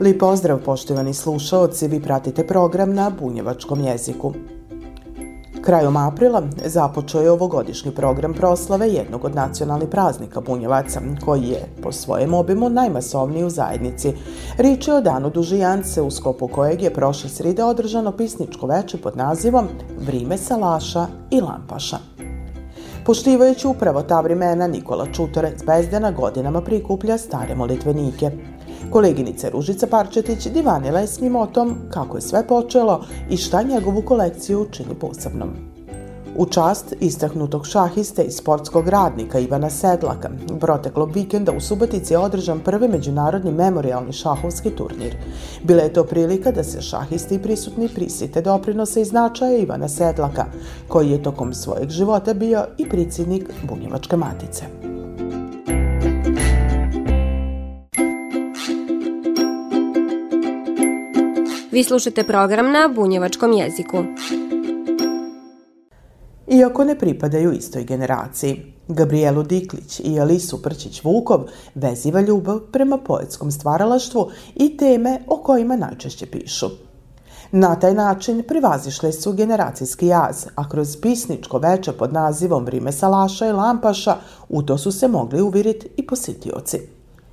Lijep pozdrav, poštovani slušaoci, vi pratite program na bunjevačkom jeziku. Krajom aprila započeo je ovogodišnji program proslave jednog od nacionalnih praznika Bunjevaca, koji je po svojem obimu najmasovniji u zajednici. Riječ je o Danu Dužijance, u sklopu kojeg je prošle srijede održano pisničko veče pod nazivom Vrime salaša i lampaša. Poštivajući upravo ta vremena, Nikola Čutura iz Bezdana godinama prikuplja stare molitvenike. Koleginica Ružica Parčetić divanila je s njim o tom kako je sve počelo i šta njegovu kolekciju čini posebnom. U čast istaknutog šahiste i sportskog radnika Ivana Sedlaka proteklog vikenda u Subotici je održan prvi međunarodni memorijalni šahovski turnir. Bila je to prilika da se šahisti i prisutni prisjete doprinose i značaja Ivana Sedlaka, koji je tokom svojeg života bio i predsjednik Bunjevačke matice. Vi slušate program na bunjevačkom jeziku. Iako ne pripadaju istoj generaciji, Gabrijelu Diklić i Alisu Prčić-Vukov veziva ljubav prema poetskom stvaralaštvu i teme o kojima najčešće pišu. Na taj način prevazišle su generacijski jaz, a kroz pisničko veče pod nazivom Vrime salaša i lampaša u to su se mogli uvjeriti i posjetioci.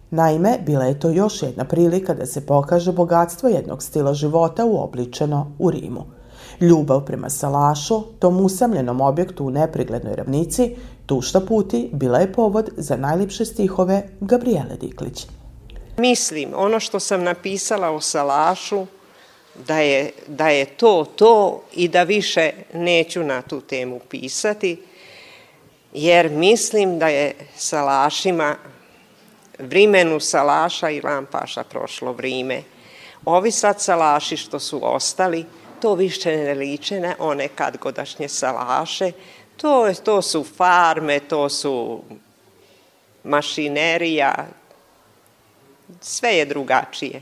Naime, bila je to još jedna prilika da se pokaže bogatstvo jednog stila života uobličeno u Rimu. Ljubav prema salašu, tom usamljenom objektu u nepriglednoj ravnici, tušta puti, bila je povod za najljepše stihove Gabrijele Diklić. Mislim, ono što sam napisala o salašu, da je to i da više neću na tu temu pisati, jer mislim da je salašima, vrimenu salaša i lampaša prošlo vrijeme. Ovi sad salaši što su ostali, to više ne liče na one kadgodašnje salaše. To su farme, to su mašinerija, sve je drugačije.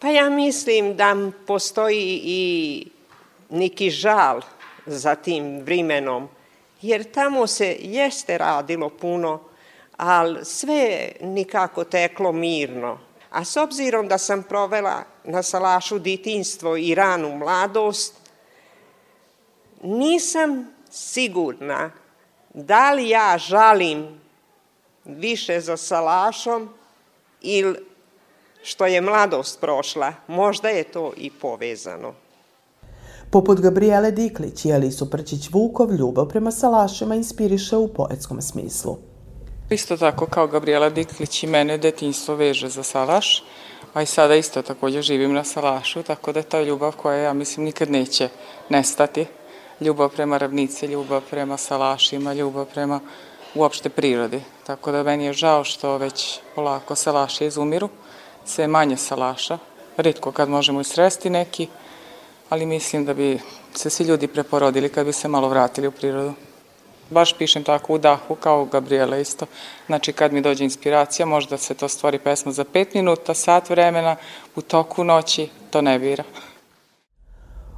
Pa ja mislim da postoji i neki žal za tim vrimenom, jer tamo se jeste radilo puno, ali sve nikako teklo mirno. A s obzirom da sam provela na salašu ditinstvo i ranu mladost, nisam sigurna da li ja žalim više za salašom ili što je mladost prošla. Možda je to i povezano. Poput Gabrijele Diklić i Alisu Prčić-Vukov, ljubav prema salašima inspiriše u poetskom smislu. Isto tako kao Gabrijela Diklić i mene detinjstvo veže za salaš, a i sada isto također živim na salašu, tako da je ta ljubav koja, ja mislim, nikad neće nestati. Ljubav prema ravnici, ljubav prema salašima, ljubav prema uopšte prirodi. Tako da meni je žao što već polako salaše izumiru, sve manje salaša, ritko kad možemo i sresti neki, ali mislim da bi se svi ljudi preporodili kad bi se malo vratili u prirodu. Baš pišem tako u dahu kao Gabrijela isto. Znači kad mi dođe inspiracija, možda se to stvori pesma za 5 minuta, sat vremena, u toku noći, to ne bira.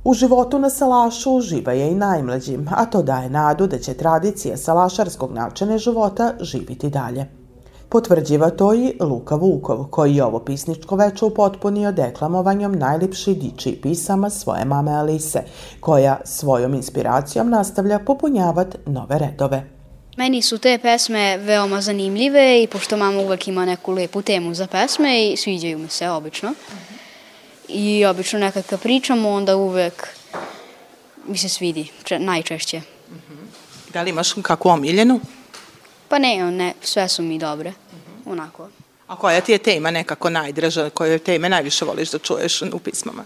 U životu na salašu uživa je i najmlađi, a to daje nadu da će tradicija salašarskog načina života živiti dalje. Potvrđiva to i Luka Vukov, koji je ovo pisničko veče upotpunio deklamovanjem najljepših diči pisama svoje mame Alise, koja svojom inspiracijom nastavlja popunjavati nove redove. Meni su te pesme veoma zanimljive i pošto mama uvek ima neku lepu temu za pesme i sviđaju mi se obično. I obično nekad kad pričamo, onda uvek mi se svidi, najčešće. Da li imaš kakvu omiljenu? Pa ne, sve su mi dobre, onako. A koja ti je tema nekako najdraža, koje teme najviše voliš da čuješ u pismama?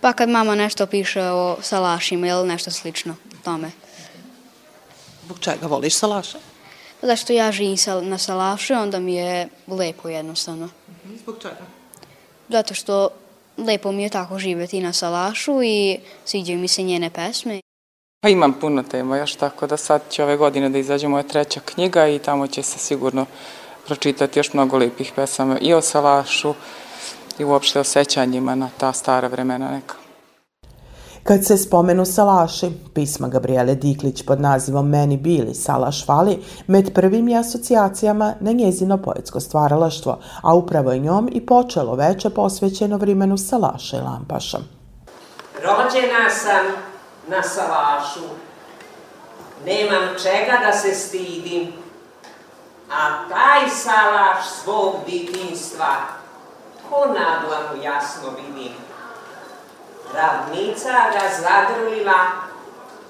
Pa kad mama nešto piše o salašima ili nešto slično tome. Zbog čega voliš salaše? Zašto ja živim na salašu, onda mi je lepo jednostavno. Zbog čega? Zato što lepo mi je tako živeti na salašu i sviđaju mi se njene pesme. Pa imam puno tema još, tako da sad će ove godine da izađe moja treća knjiga i tamo će se sigurno pročitati još mnogo lepih pesama i o salašu i uopšte o sećanjima na ta stara vremena neka. Kad se spomenu salaši, pisma Gabrijele Diklić pod nazivom Meni bili salaš fali, med prvim je asocijacijama na njezino poetsko stvaralaštvo, a upravo je njom i počelo veče posvećeno vrimenu salaša i lampaša. Rođena sam na salašu, nemam čega da se stidim, a taj salaš svog ditinstva, ko nadlanu jasno vidim. Ravnica ga zadrlila,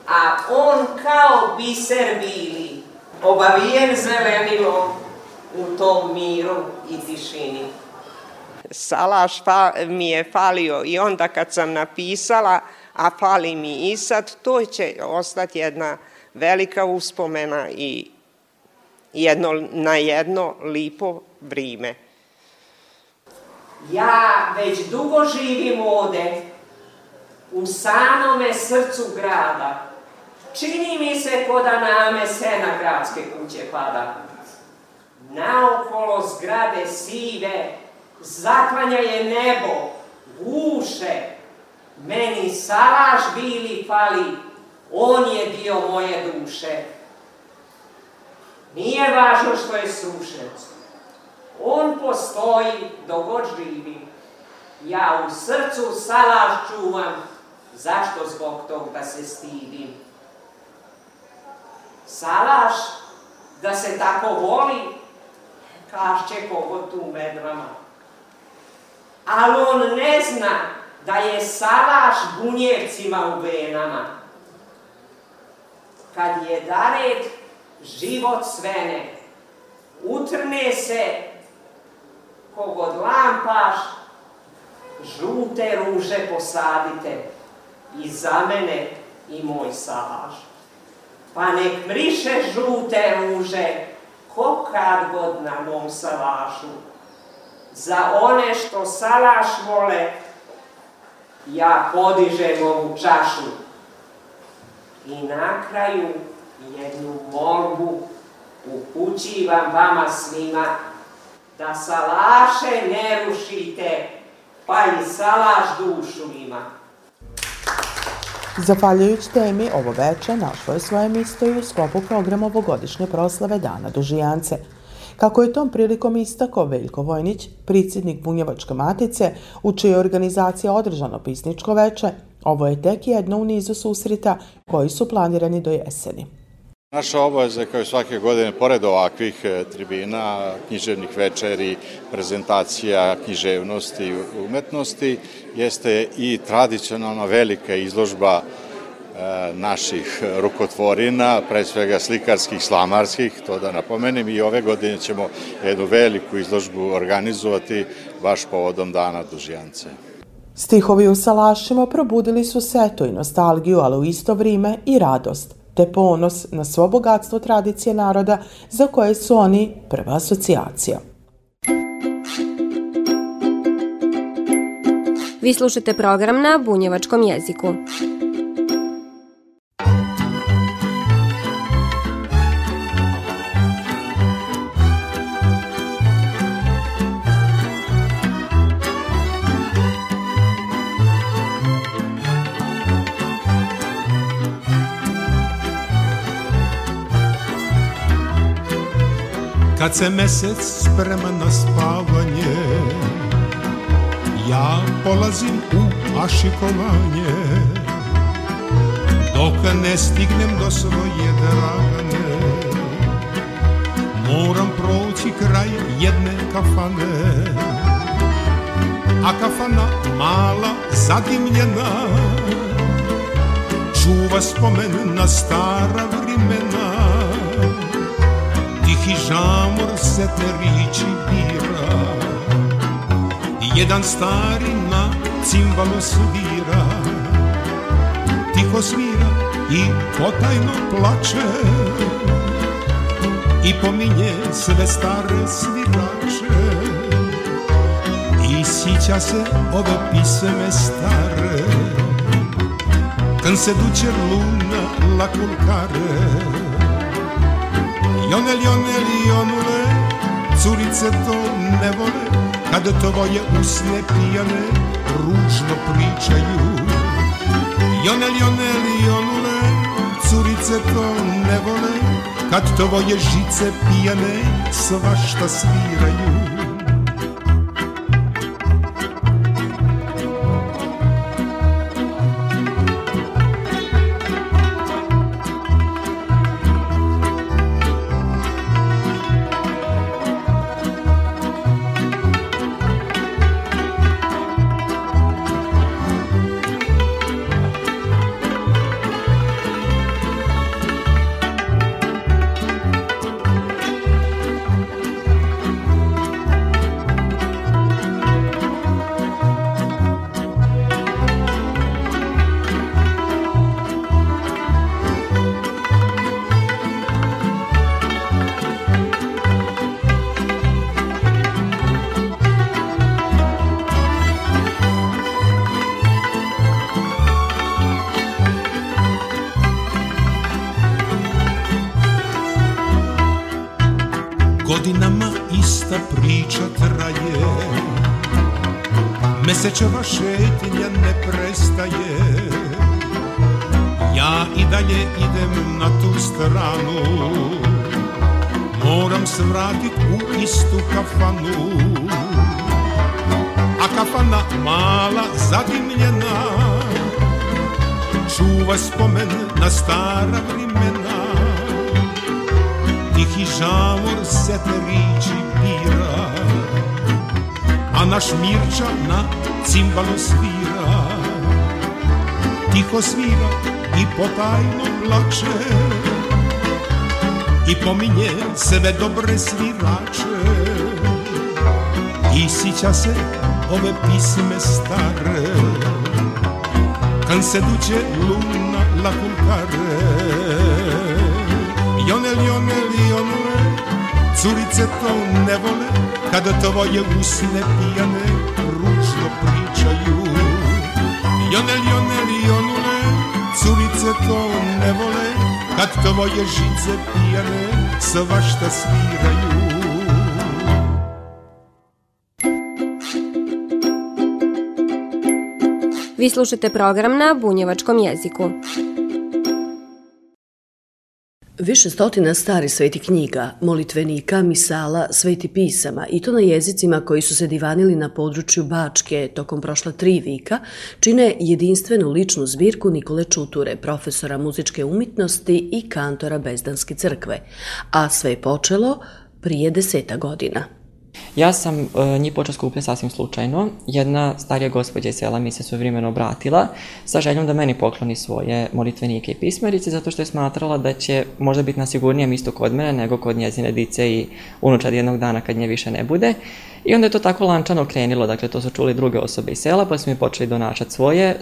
a on kao biser bili, obavijen zelenilom u tom miru i tišini. Salaš mi je falio i onda kad sam napisala, a fali mi i sad, to će ostati jedna velika uspomena i jedno lipo vrime. Ja već dugo živim ovde, u samome srcu grada. Čini mi se ko da name sena gradske kuće pada. Naokolo zgrade sive zaklanja je nebo, guše. Meni salaš bili pali, on je dio moje duše. Nije važno što je sušec. On postoji dok god živi. Ja u srcu salaš čuvam. Zašto zbog tog da se stidim? Salaš da se tako voli, kašće kogod tu medrama. Ali on ne zna da je salaš bunjevcima u venama. Kad je daret, život svene. Utrne se, kogod lampaš, žute ruže posadite. I za mene i moj salaš. Pa nek mriše žute ruže, ko kad god na mom salašu. Za one što salaš vole, ja podižem ovu čašu. I na kraju jednu molbu upućivam vama svima, da salaše ne rušite, pa i salaš dušu ima. Zahvaljujući temi, ovo večer našlo je svoje mjesto i u sklopu programa ovogodišnje proslave Dana Dužijance. Kako je tom prilikom istakao Veljko Vojnić, predsjednik Bunjevačke matice, u čijoj organizaciji je održano pisničko veče, ovo je tek jedno u nizu susreta koji su planirani do jeseni. Naša obaveza, kao i svake godine, pored ovakvih tribina, književnih večeri, prezentacija književnosti i umetnosti, jeste i tradicionalna velika izložba naših rukotvorina, pre svega slikarskih, slamarskih, to da napomenem, i ove godine ćemo jednu veliku izložbu organizovati baš povodom Dana Dužijance. Stihovi u salašima probudili su setu i nostalgiju, ali u isto vrijeme i radost, te ponos na svo bogatstvo tradicije naroda za koje su oni prva asocijacija. Vi slušate program na bunjevačkom jeziku. Kad se mesec sprema na spavanje, ja polazim u ašikovanje, dok ne stignem do svoje dragane, moram proći kraj jedne kafane, a kafana mala zadimljena čuva spomen na stara vrimena. Tihi žamor se te riči bira, jedan stari na cimbalu svira, tiho svira i potajno plače i pominje sve stare svirače. sića se ove pisme stare, kad se duće luna la kulkare. Jonel, jonel, jonule, curice to ne vole, kad tvoje usne pijane ružno pričaju. Jonel, jonel, jonule, curice to ne vole, kad tvoje žice pijane svašta sviraju. Mesečeva šetnja ne prestaje, ja i dalje idem na tu stranu, moram se vratit u istu kafanu, a kafana mala zadimljena čuva spomen na stara vrimena. Tihi žamor se te riči bira, a naš Mirča na cimbalu svira. Tiho svira i potajno plače i pominje sebe dobre svirače, i sića se ove pisme stare, kan se duće luna la kulkare. Jonel, jonel, jonel, curice to ne vole, kada tvoje usne pijane ružno pričaju. Jonel, jonel, jonule, curice to ne vole, kad tvoje žice pijane svašta sviraju. Vi slušate program na bunjevačkom jeziku. Više stotina starih svetih knjiga, molitvenika, misala, sveti pisama, i to na jezicima koji su se divanili na području Bačke tokom prošla 3 vijeka, čine jedinstvenu ličnu zbirku Nikole Čuture, profesora muzičke umjetnosti i kantora Bezdanske crkve. A sve je počelo prije 10 godina. Ja sam njih počeo skupljati sasvim slučajno. Jedna starija gospođa iz sela mi se suvremeno obratila sa željom da meni pokloni svoje molitvenike i pismerice, zato što je smatrala da će možda biti na sigurnijem isto kod mene nego kod njezine dice i unučad jednog dana kad nje više ne bude. I onda je to tako lančano krenilo, dakle to su čuli druge osobe iz sela, pa su mi počeli donašati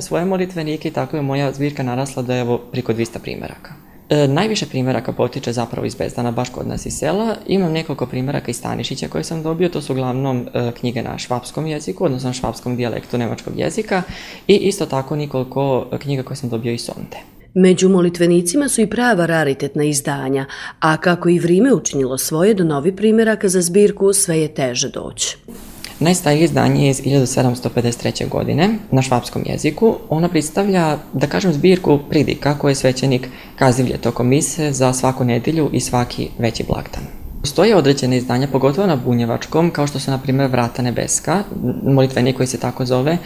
svoje molitvenike, i tako je moja zbirka narasla da je ovo priko 200 primjeraka. Najviše primjeraka potiče zapravo iz Bezdana, baš kod nas iz sela. Imam nekoliko primjeraka iz Stanišića koje sam dobio, to su uglavnom knjige na švapskom jeziku, odnosno švapskom dijalektu nemačkog jezika, i isto tako nekoliko knjiga koje sam dobio iz Sonde. Među molitvenicima su i prava raritetna izdanja, a kako i vrijeme učinilo svoje, do novi primjeraka za zbirku sve je teže doći. Najstarije izdanje je iz 1753. godine na švapskom jeziku. Ona predstavlja, da kažem, zbirku pridika koje svećenik kazivlje tokom mise za svaku nedjelju i svaki veći blagdan. Postoje određene izdanja, pogotovo na bunjevačkom, kao što su, na primjer, Vrata nebeska, molitvenik koji se tako zove,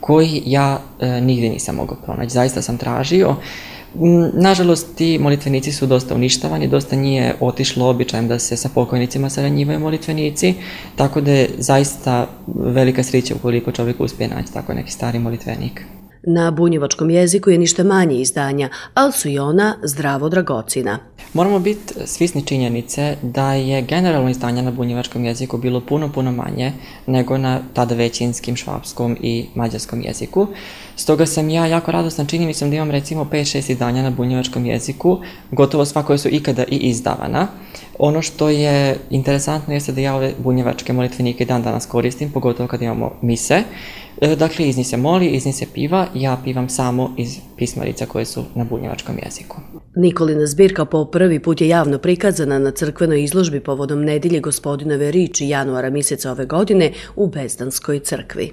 koji ja nigdje nisam mogao pronaći. Zaista sam tražio. Nažalost, ti molitvenici su dosta uništavani, dosta nije otišlo običajem da se sa pokojnicima saranjivaju molitvenici, tako da je zaista velika sreća ukoliko čovjek uspije naći tako neki stari molitvenik. Na bunjevačkom jeziku je ništa manje izdanja, ali su i ona zdravo dragocina. Moramo biti svisni činjenice da je generalno izdanja na bunjevačkom jeziku bilo puno manje nego na tada većinskim švapskom i mađarskom jeziku. Stoga sam ja jako radosna činjenicom da imam recimo 5-6 izdanja na bunjevačkom jeziku, gotovo sva koja su ikada i izdavana. Ono što je interesantno jeste da ja ove bunjevačke molitvenike dan danas koristim, pogotovo kad imamo mise. Dakle, iz nje se moli, iz nje se piva, ja pivam samo iz pismarica koje su na bunjevačkom jeziku. Nikolina zbirka po prvi put je javno prikazana na crkvenoj izložbi povodom nedilje gospodina Verići januara mjeseca ove godine u Bezdanskoj crkvi.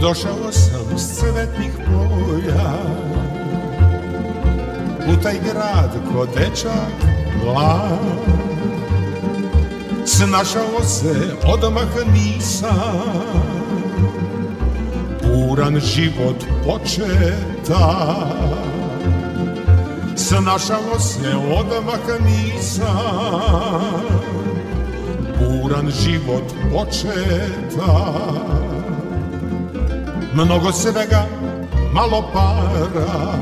Došao sam s cvetnih polja u taj grad ko dečak mlad. Snašao se odmah nisam, buran život početa. Snašao se odmah nisam, buran život početa. Mnogo svega, malo para,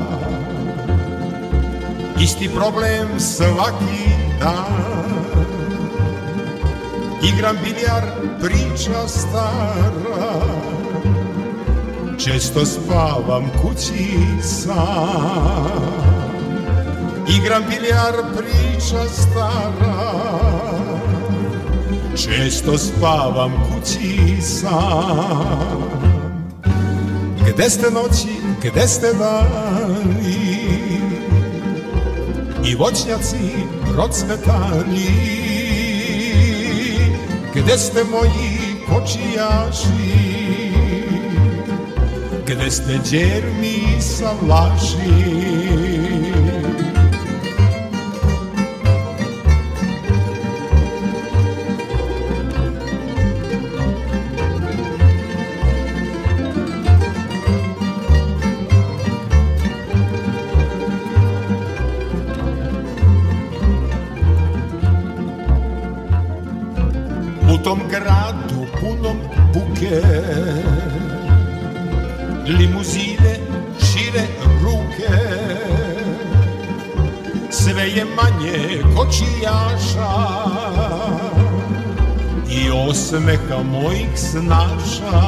isti problem svaki dan. Igram bilijar, priča stara, često spavam kući sam. Igram bilijar, priča stara, često spavam kući sam. Gde ste noći, gde ste dani, i voćnjaci procvetani. Gde ste moji kočijaši, gde ste džermi savlaši. U tom gradu punom buke, limuzine šire ruke. Sve je manje kočijaša i osmeha mojih snaša.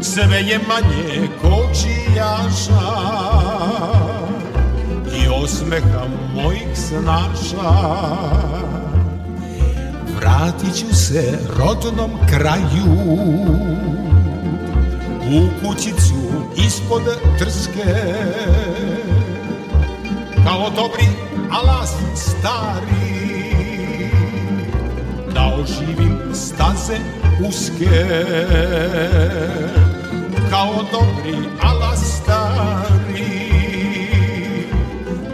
Sve je manje kočijaša i osmeha mojih snaša. Vratit ću se rodnom kraju, u kućicu ispod trske. Kao dobri alas stari, da oživim staze uske. Kao dobri alas stari,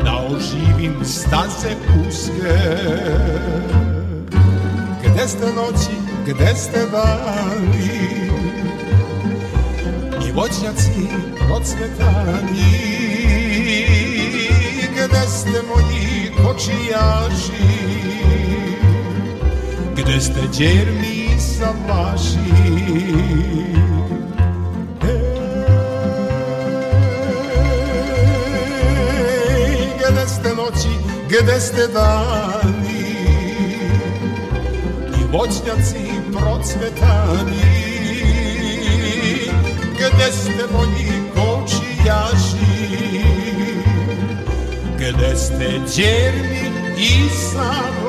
da oživim staze uske. Gde ste noći, gde ste dani, i voćnjaci procvetani. Gde ste moji kočijaši, gde ste džermi savlaši. Gde ste noći, gde ste dani, voćnjaci procvetani. Gde ste moji kočijaši, gde ste džermi i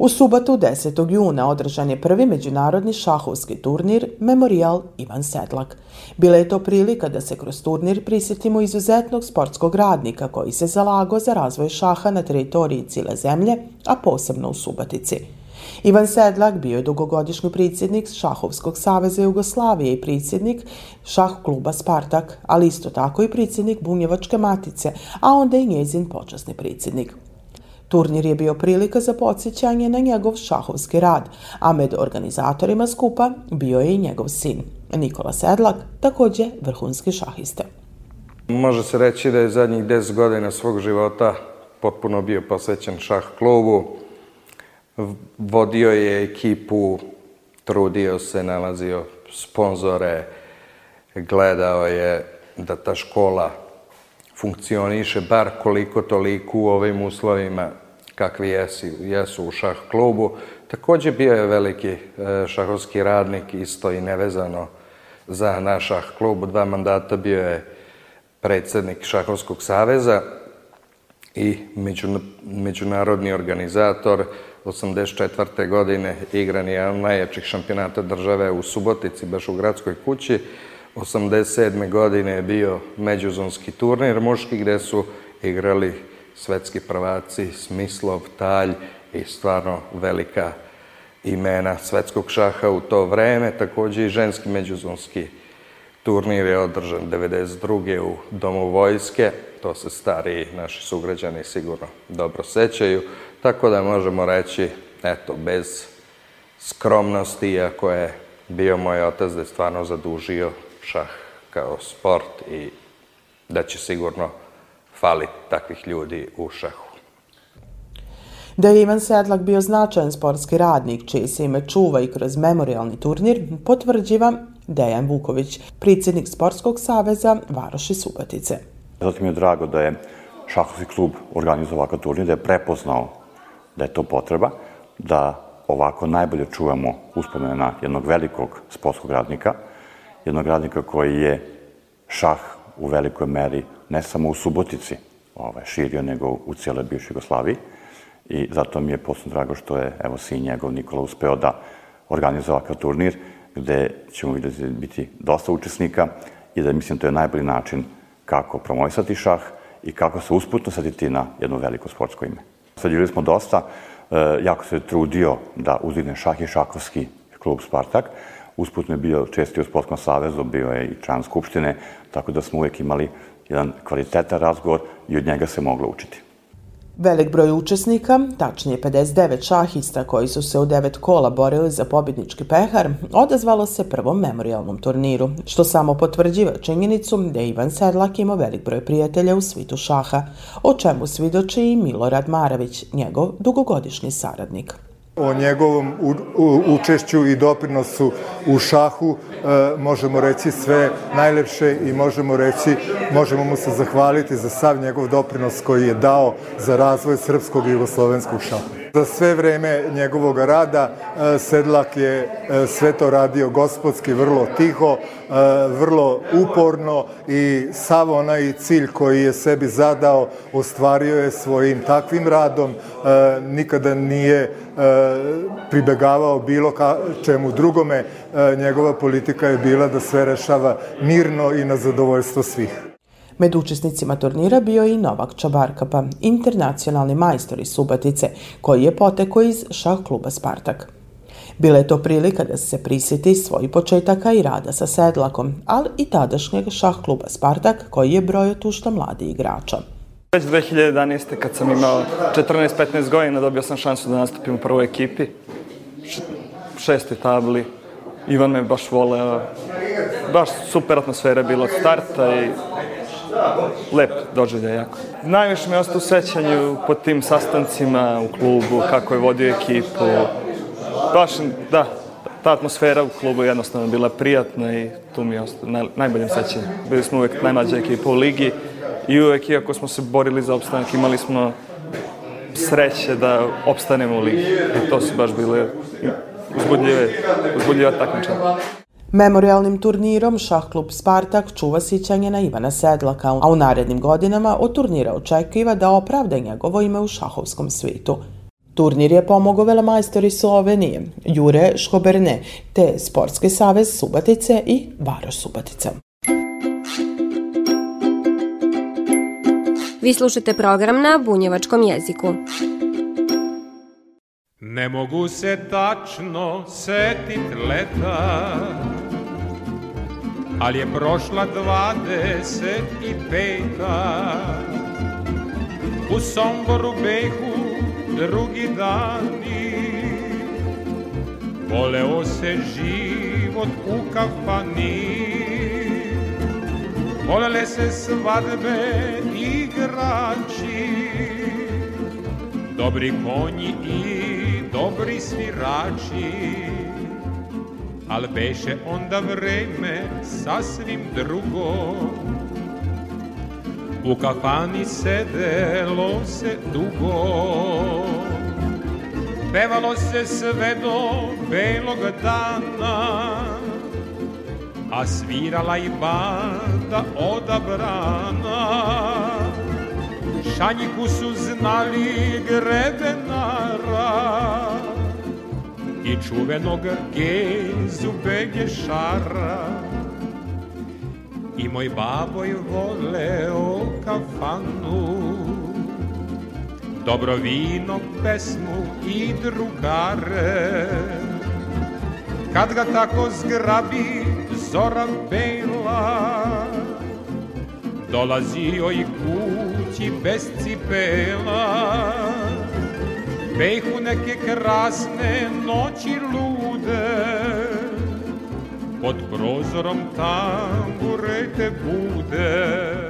U subotu 10. juna održan je prvi međunarodni šahovski turnir Memorijal Ivan Sedlak. Bila je to prilika da se kroz turnir prisjetimo izuzetnog sportskog radnika koji se zalagao za razvoj šaha na teritoriji cijele zemlje, a posebno u Subotici. Ivan Sedlak bio je dugogodišnji predsjednik Šahovskog saveza Jugoslavije i predsjednik šah kluba Spartak, ali isto tako i predsjednik Bunjevačke matice, a onda i njezin počasni predsjednik. Turnir je bio prilika za podsjećanje na njegov šahovski rad, a med organizatorima skupa bio je i njegov sin, Nikola Sedlak, također vrhunski šahista. Može se reći da je zadnjih 10 godina svog života potpuno bio posvećen šah klubu. Vodio je ekipu, trudio se, nalazio sponzore, gledao je da ta škola funkcioniše bar koliko toliko u ovim uslovima kakvi jesu u šah klubu. Također bio je veliki šahovski radnik, isto i nevezano za naš šah klub. 2 mandata bio je predsjednik Šahovskog saveza i međunarodni organizator. 1984. godine igran je najjačih šampionata države u Subotici, baš u gradskoj kući. 1987. godine je bio međuzonski turnir muški gdje su igrali svetski prvaci Smislov, Talj i stvarno velika imena svetskog šaha u to vreme. Također i ženski međuzonski turnir je održan 1992. u Domu vojske. To se stariji naši sugrađani sigurno dobro sećaju. Tako da možemo reći, eto, bez skromnosti, iako je bio moj otac da je stvarno zadužio šah kao sport i da će sigurno faliti takvih ljudi u šahu. Da je Ivan Sedlak bio značajan sportski radnik, čiji se ime čuva i kroz memorijalni turnir, potvrđiva Dejan Buković, predsjednik Sportskog saveza Varoši Subotice. Zato mi je drago da je šahovski klub organizovao ovakav turnir, da je prepoznao da je to potreba, da ovako najbolje čuvamo uspomena jednog velikog sportskog radnika, jednog radnika koji je šah u velikoj meri ne samo u Subotici širio, nego u cijeloj bivšoj Jugoslaviji. I zato mi je posebno drago što je sin njegov Nikola uspeo da organizuje ovakav turnir gdje ćemo vidjeti biti dosta učesnika i da mislim to je najbolji način kako promovisati šah i kako se usputno saditi na jedno veliko sportsko ime. Sadili smo dosta, jako se je trudio da uzdigne šah i šahovski klub Spartak. Usputno je bio česti u Sportskom savezu, bio je i član skupštine, tako da smo uvijek imali jedan kvalitetan razgovor i od njega se moglo učiti. Velik broj učesnika, tačnije 59 šahista koji su se u 9 kola borili za pobjednički pehar, odazvalo se prvom memorijalnom turniru, što samo potvrđiva činjenicu da je Ivan Sedlak imao velik broj prijatelja u svijetu šaha, o čemu svjedoči i Milorad Maravić, njegov dugogodišnji saradnik. O njegovom učešću i doprinosu u šahu možemo reći sve najlepše i možemo mu se zahvaliti za sav njegov doprinos koji je dao za razvoj srpskog i jugoslovenskog šaha. Za sve vrijeme njegovog rada Sedlak je sve to radio gospodski, vrlo tiho, vrlo uporno i sav onaj cilj koji je sebi zadao ostvario je svojim takvim radom, nikada nije pribegavao bilo čemu drugome, njegova politika je bila da sve rešava mirno i na zadovoljstvo svih. Med učesnicima turnira bio je i Novak Čabarkapa, internacionalni majstor iz Subotice, koji je potekao iz šah kluba Spartak. Bila je to prilika da se prisjeti svojih početaka i rada sa Sedlakom, ali i tadašnjeg šah kluba Spartak koji je brojao tušta mladih igrača. Već 2011. kad sam imao 14-15 godina dobio sam šansu da nastupim u prvoj ekipi, 6. tabli. Ivan me baš voleo, baš super atmosfera bila od starta i lep doživljaj jako. Najviše me ostao u sećanju po tim sastancima u klubu, kako je vodio ekipu. Baš, da, ta atmosfera u klubu je jednostavno bila prijatna i tu mi je ostao najbolje sećanje. Bili smo uvijek najmlađa ekipa u ligi i uvijek, iako smo se borili za opstanak, imali smo sreće da opstanemo u ligi. I to su baš bile uzbudljiva takmičenja. Memorijalnim turnirom šah klub Spartak čuva sjećanje na Ivana Sedlaka, a u narednim godinama od turnira očekiva da opravda njegovo ime u šahovskom svijetu. Turnir je pomogao velemajstori Slovenije, Jure Škoberne, te Sportski savez Subotice i Varoš Subotica. Vi slušate program na bunjevačkom jeziku. Ne mogu se tačno setit leta, ali je prošla 25. U Somboru behu drugi dani, voleo se život u kafani, volele se svadbe igrači, dobri konji i dobri svirači, al beše onda vreme sasvim drugo. U kafani sedelo se dugo, pevalo se sve do belog dana, a svirala i banda odabrana. Šanjiku su znali grebenara i čuvenog Gezu Begešara. I moj babo je voleo kafanu, dobro vino, pesmu i drugare. Kad ga tako zgrabi zora bela, dolazio i kući bez cipela. Behu neke krasne noći lude, pod prozorom tamburete bude.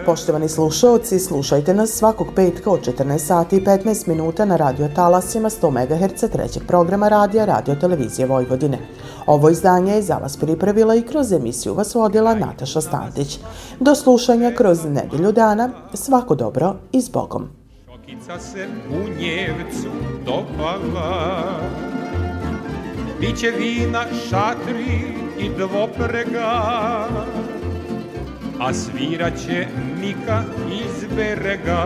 Poštovani slušalci, slušajte nas svakog petka od 14 sati i 15 minuta na radio talasima 100 MHz trećeg programa radija Radio Televizije Vojvodine. Ovo izdanje je za vas pripravila i kroz emisiju vas vodila Nataša Stantić. Do slušanja kroz nedelju dana, svako dobro i s Bogom. Šokica se Bunjevcu dopala, biće vina, šatri i dvoprega, a sviraće Mika iz Berega.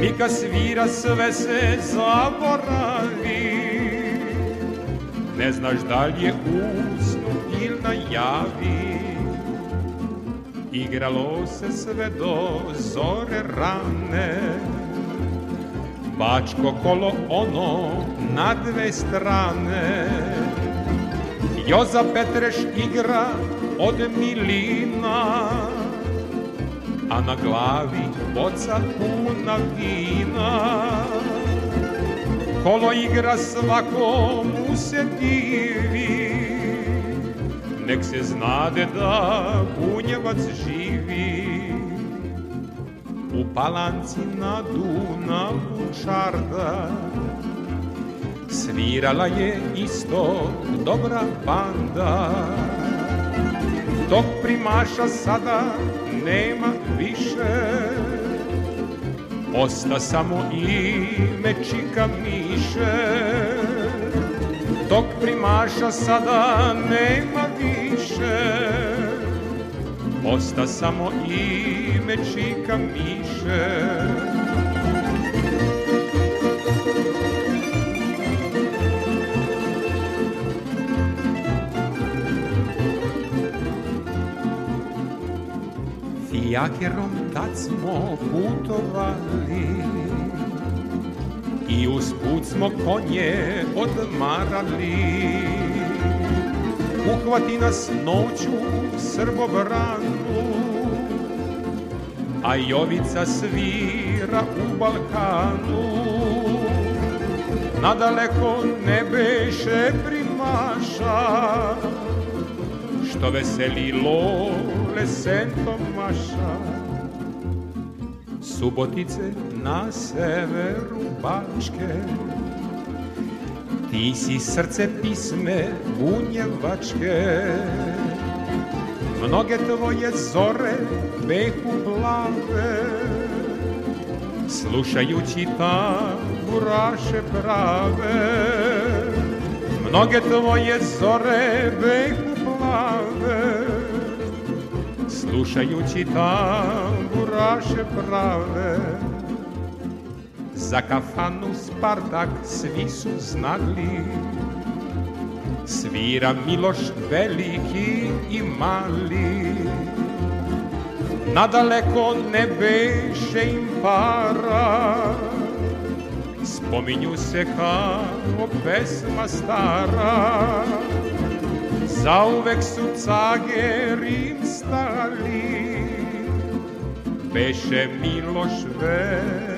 Mika svira, sve se zaboravi, ne znaš da li je usnu ili najavi. Igralo se sve do zore rane, bačko kolo ono na dve strane. Joza Petreš igra od milina, a na glavi boca puna vina. Kolo igra, svako mu se divi, nek se znade da Bunjevac živi. U Palanci na Dunavu čarda, svirala je isto dobra banda. Tog primaša sada nema više, osta samo ime Čika Miše. Tog primaša sada nema više, osta samo ime Čika Miše. Fijakerom tad smo putovali i usput smo konje odmarali. Uhvati nas noću srbobranu, a Jovica svira u Balkanu. Nadaleko ne beše primaša, što veselilo Sen Tomaša. Subotice na severu Bačke, ti si srce pisme bunjevačke. Mnoge tvoje zore behu plave, slušajući tamburaše prave. Mnoge tvoje zore behu plave, slušajući tamburaše prave. Za kafanu Spartak svi su znali, svira Miloš veliki i mali. Nadaleko ne beše im para, s pominju se kao pesma stara. Zauvek su cage Rim stali, beše Miloš Veliki